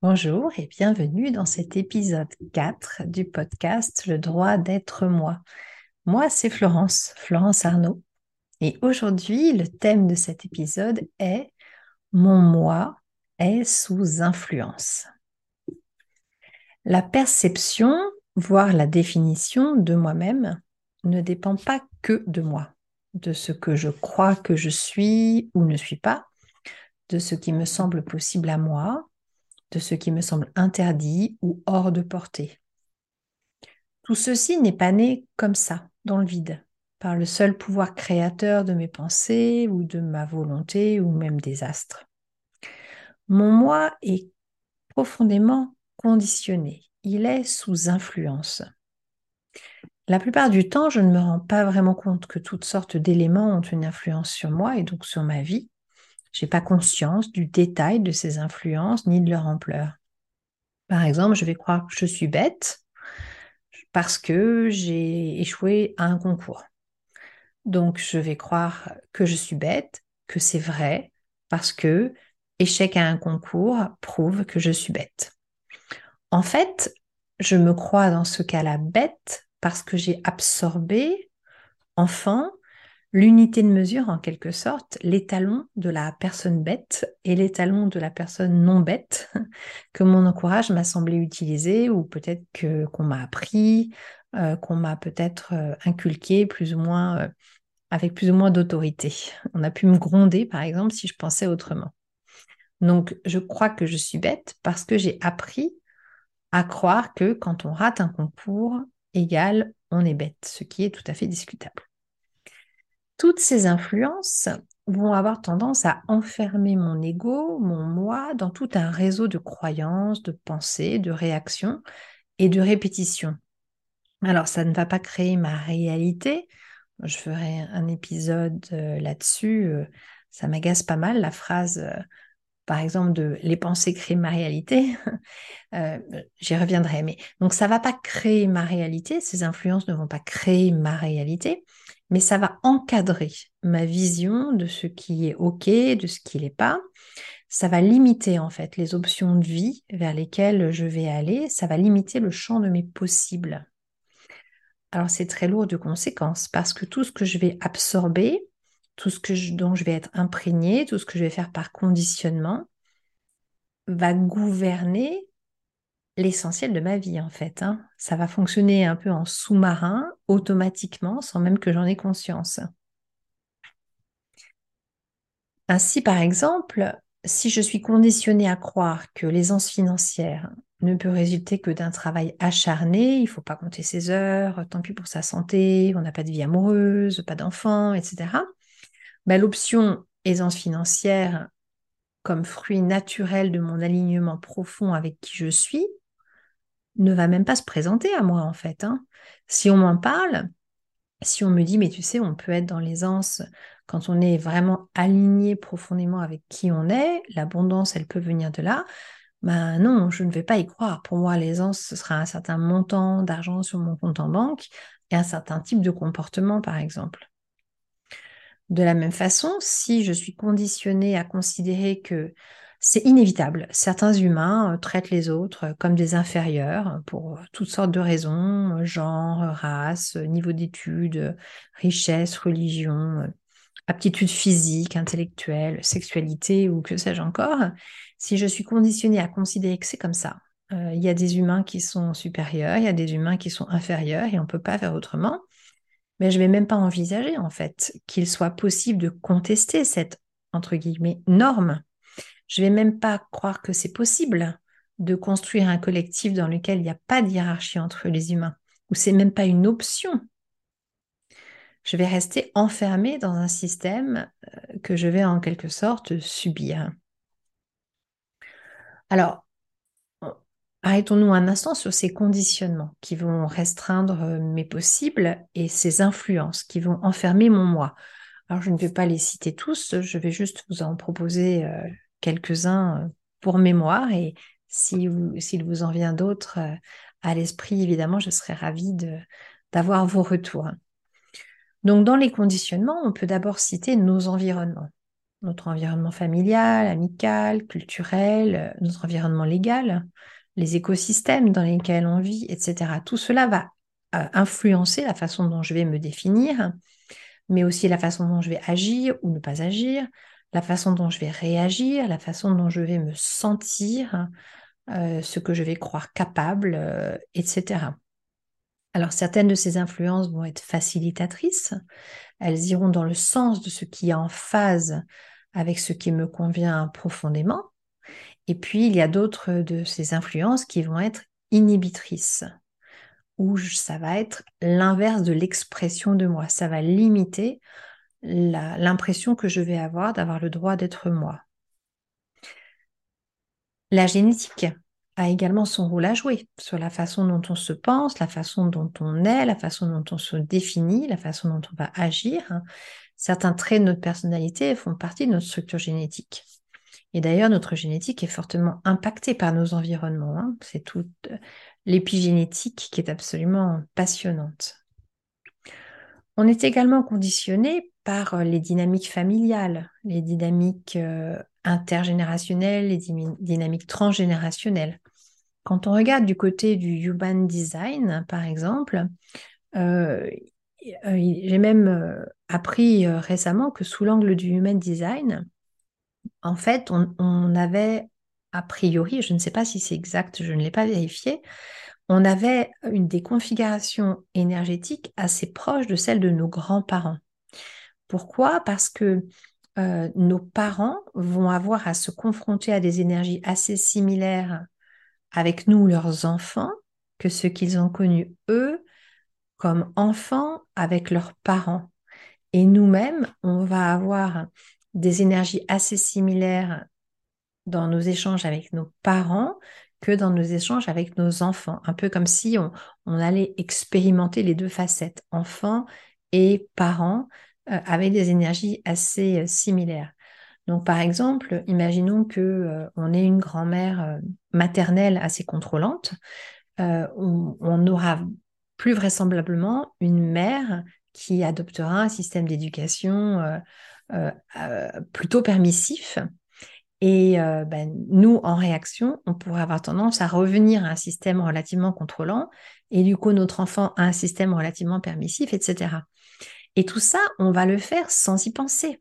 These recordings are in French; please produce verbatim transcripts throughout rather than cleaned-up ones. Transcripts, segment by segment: Bonjour et bienvenue dans cet épisode quatre du podcast Le droit d'être moi. Moi, c'est Florence, Florence Arnaud. Et aujourd'hui, le thème de cet épisode est « Mon moi est sous influence ». La perception, voire la définition de moi-même, ne dépend pas que de moi, de ce que je crois que je suis ou ne suis pas, de ce qui me semble possible à moi, de ce qui me semble interdit ou hors de portée. Tout ceci n'est pas né comme ça, dans le vide, par le seul pouvoir créateur de mes pensées ou de ma volonté ou même des astres. Mon moi est profondément conditionné, il est sous influence. La plupart du temps, je ne me rends pas vraiment compte que toutes sortes d'éléments ont une influence sur moi et donc sur ma vie. Je n'ai pas conscience du détail de ces influences ni de leur ampleur. Par exemple, je vais croire que je suis bête parce que j'ai échoué à un concours. Donc, je vais croire que je suis bête, que c'est vrai, parce que échec à un concours prouve que je suis bête. En fait, je me crois dans ce cas-là bête parce que j'ai absorbé, enfant, l'unité de mesure, en quelque sorte, l'étalon de la personne bête et l'étalon de la personne non bête que mon entourage m'a semblé utiliser ou peut-être que, qu'on m'a appris, euh, qu'on m'a peut-être euh, inculqué plus ou moins euh, avec plus ou moins d'autorité. On a pu me gronder, par exemple, si je pensais autrement. Donc, je crois que je suis bête parce que j'ai appris à croire que quand on rate un concours, égal, on est bête, ce qui est tout à fait discutable. Toutes ces influences vont avoir tendance à enfermer mon ego, mon moi, dans tout un réseau de croyances, de pensées, de réactions et de répétitions. Alors, ça ne va pas créer ma réalité. Je ferai un épisode là-dessus. Ça m'agace pas mal, la phrase, par exemple, de « les pensées créent ma réalité euh, ». J'y reviendrai. Mais donc, ça ne va pas créer ma réalité. Ces influences ne vont pas créer ma réalité. Mais ça va encadrer ma vision de ce qui est OK, de ce qui n'est pas. Ça va limiter en fait les options de vie vers lesquelles je vais aller. Ça va limiter le champ de mes possibles. Alors c'est très lourd de conséquences parce que tout ce que je vais absorber, tout ce que je, dont je vais être imprégnée, tout ce que je vais faire par conditionnement va gouverner l'essentiel de ma vie en fait, hein. Ça va fonctionner un peu en sous-marin, automatiquement, sans même que j'en ai conscience. Ainsi par exemple, si je suis conditionnée à croire que l'aisance financière ne peut résulter que d'un travail acharné, il ne faut pas compter ses heures, tant pis pour sa santé, on n'a pas de vie amoureuse, pas d'enfants, et cetera. Ben, l'option aisance financière comme fruit naturel de mon alignement profond avec qui je suis, ne va même pas se présenter à moi en fait. Hein. Si on m'en parle, si on me dit « mais tu sais, on peut être dans l'aisance quand on est vraiment aligné profondément avec qui on est, l'abondance elle peut venir de là », ben non, je ne vais pas y croire. Pour moi, l'aisance ce sera un certain montant d'argent sur mon compte en banque et un certain type de comportement par exemple. De la même façon, si je suis conditionnée à considérer que c'est inévitable, certains humains traitent les autres comme des inférieurs pour toutes sortes de raisons, genre, race, niveau d'études, richesse, religion, aptitude physique, intellectuelle, sexualité ou que sais-je encore, si je suis conditionnée à considérer que c'est comme ça, euh, il y a des humains qui sont supérieurs, il y a des humains qui sont inférieurs et on ne peut pas faire autrement, mais je ne vais même pas envisager en fait qu'il soit possible de contester cette entre guillemets norme. Je ne vais même pas croire que c'est possible de construire un collectif dans lequel il n'y a pas de hiérarchie entre les humains, où c'est même pas une option. Je vais rester enfermée dans un système que je vais en quelque sorte subir. Alors, arrêtons-nous un instant sur ces conditionnements qui vont restreindre mes possibles et ces influences qui vont enfermer mon moi. Alors, je ne vais pas les citer tous, je vais juste vous en proposer euh, quelques-uns pour mémoire et si vous, s'il vous en vient d'autres euh, à l'esprit, évidemment, je serais ravie de, d'avoir vos retours. Donc, dans les conditionnements, on peut d'abord citer nos environnements. notre environnement familial, amical, culturel, notre environnement légal, les écosystèmes dans lesquels on vit, et cetera. Tout cela va euh, influencer la façon dont je vais me définir, mais aussi la façon dont je vais agir ou ne pas agir, la façon dont je vais réagir, la façon dont je vais me sentir, euh, ce que je vais croire capable, euh, et cetera. Alors, certaines de ces influences vont être facilitatrices. Elles iront dans le sens de ce qui est en phase avec ce qui me convient profondément. Et puis, il y a d'autres de ces influences qui vont être inhibitrices, où ça va être l'inverse de l'expression de moi. Ça va limiter la, l'impression que je vais avoir d'avoir le droit d'être moi. La génétique a également son rôle à jouer sur la façon dont on se pense, la façon dont on est, la façon dont on se définit, la façon dont on va agir. Certains traits de notre personnalité font partie de notre structure génétique. Et d'ailleurs, notre génétique est fortement impactée par nos environnements. Hein. C'est toute l'épigénétique qui est absolument passionnante. On est également conditionné par les dynamiques familiales, les dynamiques euh, intergénérationnelles, les dy- dynamiques transgénérationnelles. Quand on regarde du côté du human design, par exemple, euh, j'ai même appris récemment que sous l'angle du human design, en fait, on, on avait, a priori, je ne sais pas si c'est exact, je ne l'ai pas vérifié, on avait une des configurations énergétiques assez proches de celles de nos grands-parents. Pourquoi ? Parce que euh, nos parents vont avoir à se confronter à des énergies assez similaires avec nous, leurs enfants, que ce qu'ils ont connu, eux, comme enfants avec leurs parents. Et nous-mêmes, on va avoir des énergies assez similaires dans nos échanges avec nos parents que dans nos échanges avec nos enfants. Un peu comme si on, on allait expérimenter les deux facettes, enfants et parents, avec des énergies assez similaires. Donc, par exemple, imaginons que euh, on ait une grand-mère maternelle assez contrôlante, euh, on, on aura plus vraisemblablement une mère qui adoptera un système d'éducation euh, euh, euh, plutôt permissif. Et euh, ben, nous, en réaction, on pourrait avoir tendance à revenir à un système relativement contrôlant, et du coup, notre enfant a un système relativement permissif, et cetera. Et tout ça, on va le faire sans y penser,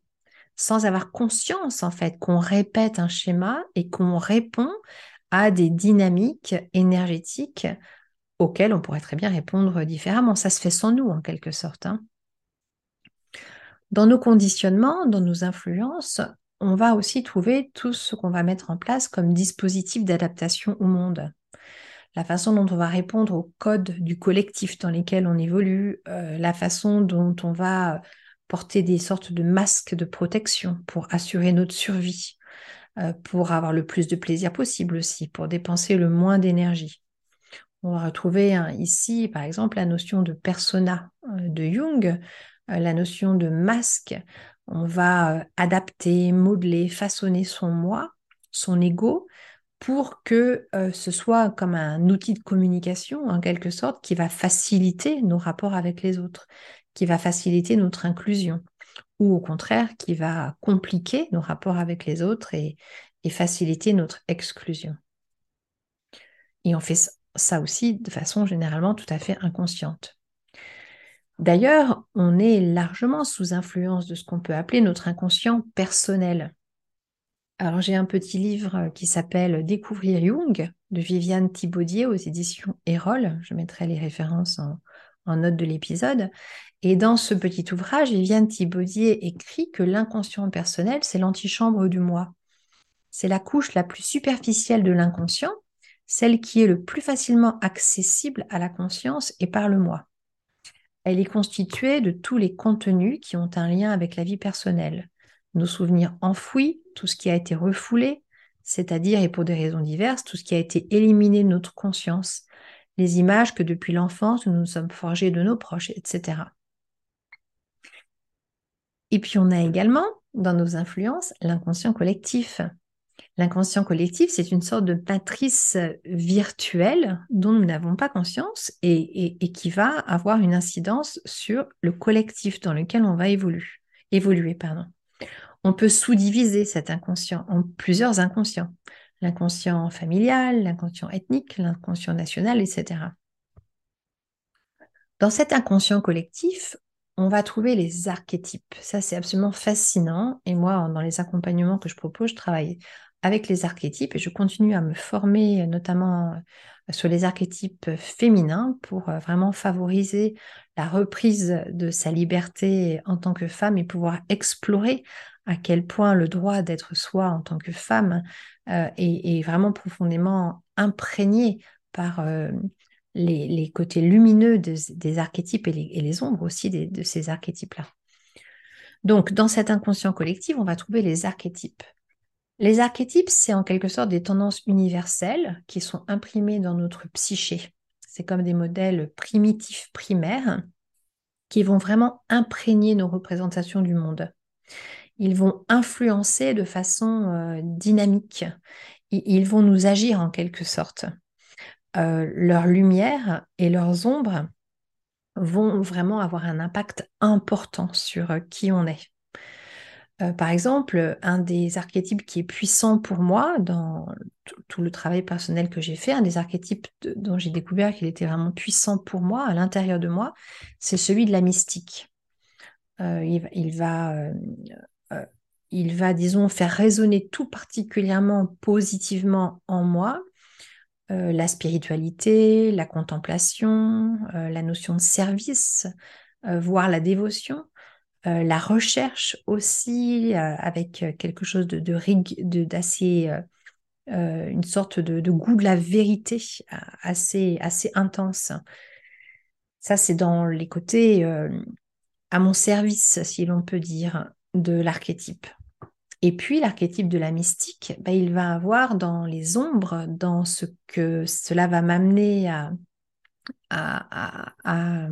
sans avoir conscience en fait qu'on répète un schéma et qu'on répond à des dynamiques énergétiques auxquelles on pourrait très bien répondre différemment. Ça se fait sans nous en quelque sorte. Hein. Dans nos conditionnements, dans nos influences, on va aussi trouver tout ce qu'on va mettre en place comme dispositif d'adaptation au monde. La façon dont on va répondre aux codes du collectif dans lesquels on évolue, euh, la façon dont on va porter des sortes de masques de protection pour assurer notre survie, euh, pour avoir le plus de plaisir possible aussi, pour dépenser le moins d'énergie. On va retrouver hein, ici, par exemple, la notion de persona euh, de Jung, euh, la notion de masque. On va euh, adapter, modeler, façonner son moi, son ego, pour que euh, ce soit comme un outil de communication, en quelque sorte, qui va faciliter nos rapports avec les autres, qui va faciliter notre inclusion, ou au contraire, qui va compliquer nos rapports avec les autres et, et faciliter notre exclusion. Et on fait ça aussi de façon généralement tout à fait inconsciente. D'ailleurs, on est largement sous influence de ce qu'on peut appeler notre inconscient personnel. Alors, j'ai un petit livre qui s'appelle « Découvrir Jung » de Viviane Thibaudier aux éditions Erol. Je mettrai les références en, en note de l'épisode. Et dans ce petit ouvrage, Viviane Thibaudier écrit que l'inconscient personnel, c'est l'antichambre du moi. C'est la couche la plus superficielle de l'inconscient, celle qui est le plus facilement accessible à la conscience et par le moi. Elle est constituée de tous les contenus qui ont un lien avec la vie personnelle. Nos souvenirs enfouis, tout ce qui a été refoulé, c'est-à-dire, et pour des raisons diverses, tout ce qui a été éliminé de notre conscience, les images que depuis l'enfance nous nous sommes forgées de nos proches, et cetera. Et puis on a également, dans nos influences, l'inconscient collectif. L'inconscient collectif, c'est une sorte de matrice virtuelle dont nous n'avons pas conscience et, et, et qui va avoir une incidence sur le collectif dans lequel on va évoluer. évoluer pardon. on peut sous-diviser cet inconscient en plusieurs inconscients. L'inconscient familial, l'inconscient ethnique, l'inconscient national, et cetera. Dans cet inconscient collectif, on va trouver les archétypes. Ça, c'est absolument fascinant. Et moi, dans les accompagnements que je propose, je travaille avec les archétypes et je continue à me former, notamment sur les archétypes féminins, pour vraiment favoriser la reprise de sa liberté en tant que femme et pouvoir explorer à quel point le droit d'être soi en tant que femme euh, est, est vraiment profondément imprégné par euh, les, les côtés lumineux de, des archétypes et les, et les ombres aussi des, de ces archétypes-là. Donc, dans cet inconscient collectif, on va trouver les archétypes. Les archétypes, c'est en quelque sorte des tendances universelles qui sont imprimées dans notre psyché. C'est comme des modèles primitifs primaires qui vont vraiment imprégner nos représentations du monde. Ils vont influencer de façon euh, dynamique. Ils vont nous agir en quelque sorte. Euh, leurs lumières et leurs ombres vont vraiment avoir un impact important sur euh, qui on est. Euh, par exemple, un des archétypes qui est puissant pour moi dans tout le travail personnel que j'ai fait, un des archétypes de, dont j'ai découvert qu'il était vraiment puissant pour moi, à l'intérieur de moi, c'est celui de la mystique. Euh, il, il va... Euh, euh, il va, disons, faire résonner tout particulièrement positivement en moi euh, la spiritualité, la contemplation, euh, la notion de service, euh, voire la dévotion, euh, la recherche aussi, euh, avec quelque chose de, de rig, de, d'assez, euh, une sorte de, de goût de la vérité assez, assez intense. Ça, c'est dans les côtés euh, à mon service, si l'on peut dire, de l'archétype. Et puis l'archétype de la mystique, ben, il va avoir dans les ombres, dans ce que cela va m'amener à, à, à, à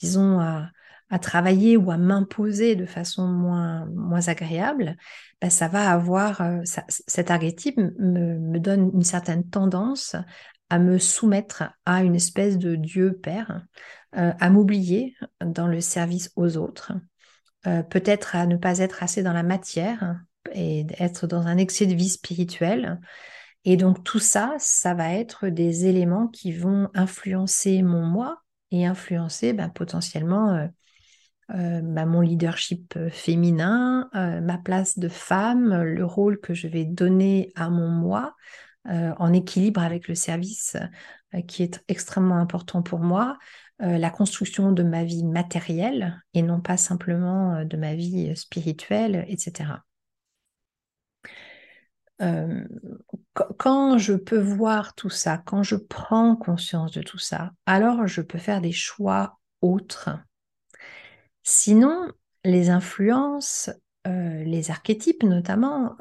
disons à, à travailler ou à m'imposer de façon moins, moins agréable, ben, ça va avoir, ça, cet archétype me, me donne une certaine tendance à me soumettre à une espèce de Dieu Père, euh, à m'oublier dans le service aux autres. Euh, peut-être à ne pas être assez dans la matière et être dans un excès de vie spirituelle. Et donc tout ça, ça va être des éléments qui vont influencer mon moi et influencer ben, potentiellement euh, euh, ben, mon leadership féminin, euh, ma place de femme, le rôle que je vais donner à mon moi euh, en équilibre avec le service euh, qui est extrêmement important pour moi. Euh, la construction de ma vie matérielle et non pas simplement euh, de ma vie spirituelle, et cetera. Euh, quand je peux voir tout ça, quand je prends conscience de tout ça, alors je peux faire des choix autres. Sinon, les influences, euh, les archétypes notamment,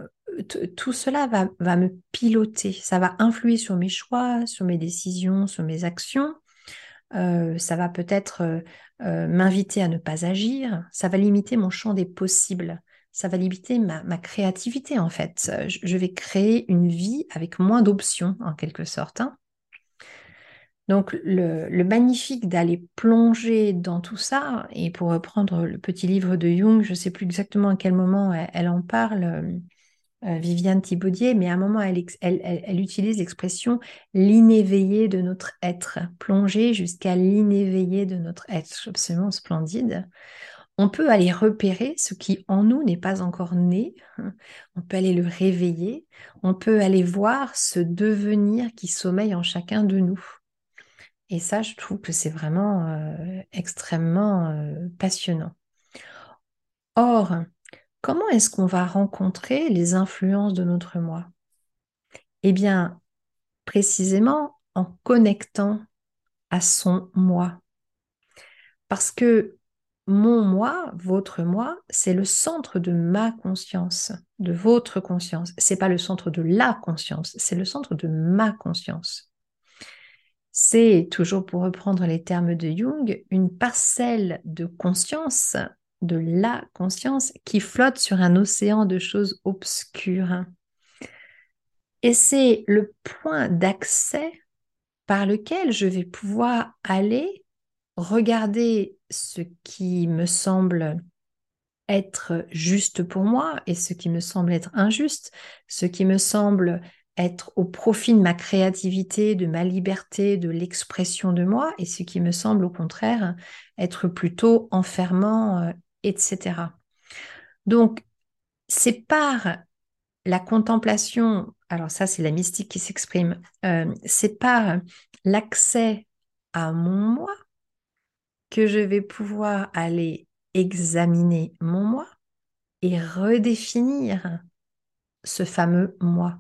tout cela va, va me piloter, ça va influer sur mes choix, sur mes décisions, sur mes actions. Euh, ça va peut-être euh, euh, m'inviter à ne pas agir, ça va limiter mon champ des possibles, ça va limiter ma, ma créativité en fait. Je, je vais créer une vie avec moins d'options en quelque sorte. Hein. Donc le, le magnifique d'aller plonger dans tout ça, et pour reprendre le petit livre de Jung, je ne sais plus exactement à quel moment elle, elle en parle, euh, euh, Viviane Thibaudier, mais à un moment, elle, elle, elle, elle utilise l'expression « l'inéveillé de notre être », plonger jusqu'à l'inéveillé de notre être, absolument splendide. On peut aller repérer ce qui en nous n'est pas encore né, on peut aller le réveiller, on peut aller voir ce devenir qui sommeille en chacun de nous. Et ça, je trouve que c'est vraiment euh, extrêmement euh, passionnant. Or, comment est-ce qu'on va rencontrer les influences de notre moi? Eh bien, précisément en connectant à son moi. Parce que mon moi, votre moi, c'est le centre de ma conscience, de votre conscience. Ce n'est pas le centre de la conscience, c'est le centre de ma conscience. C'est, toujours pour reprendre les termes de Jung, une parcelle de conscience de la conscience qui flotte sur un océan de choses obscures. Et c'est le point d'accès par lequel je vais pouvoir aller regarder ce qui me semble être juste pour moi et ce qui me semble être injuste, ce qui me semble être au profit de ma créativité, de ma liberté, de l'expression de moi, et ce qui me semble au contraire être plutôt enfermant, euh, et cetera. Donc, c'est par la contemplation, alors ça c'est la mystique qui s'exprime, euh, c'est par l'accès à mon moi que je vais pouvoir aller examiner mon moi et redéfinir ce fameux moi.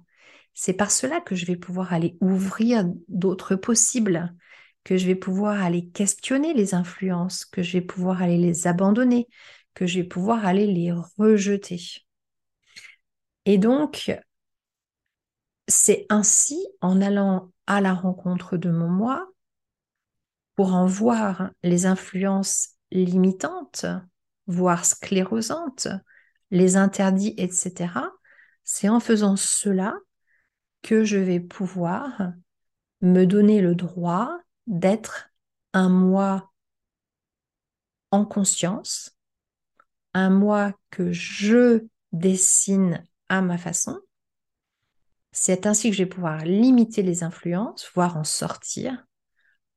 C'est par cela que je vais pouvoir aller ouvrir d'autres possibles, que je vais pouvoir aller questionner les influences, que je vais pouvoir aller les abandonner, que je vais pouvoir aller les rejeter. Et donc, c'est ainsi, en allant à la rencontre de mon moi, pour en voir les influences limitantes, voire sclérosantes, les interdits, et cetera. C'est en faisant cela que je vais pouvoir me donner le droit d'être un moi en conscience, un moi que je dessine à ma façon. C'est ainsi que je vais pouvoir limiter les influences, voire en sortir,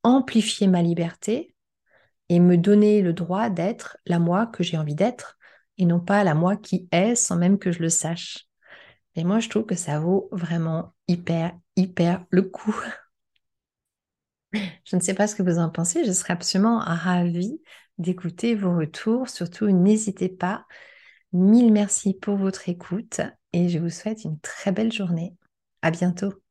amplifier ma liberté et me donner le droit d'être la moi que j'ai envie d'être et non pas la moi qui est sans même que je le sache. Et moi, je trouve que ça vaut vraiment hyper, hyper le coup. Je ne sais pas ce que vous en pensez, je serais absolument ravie d'écouter vos retours. Surtout, n'hésitez pas. Mille merci pour votre écoute et je vous souhaite une très belle journée. À bientôt.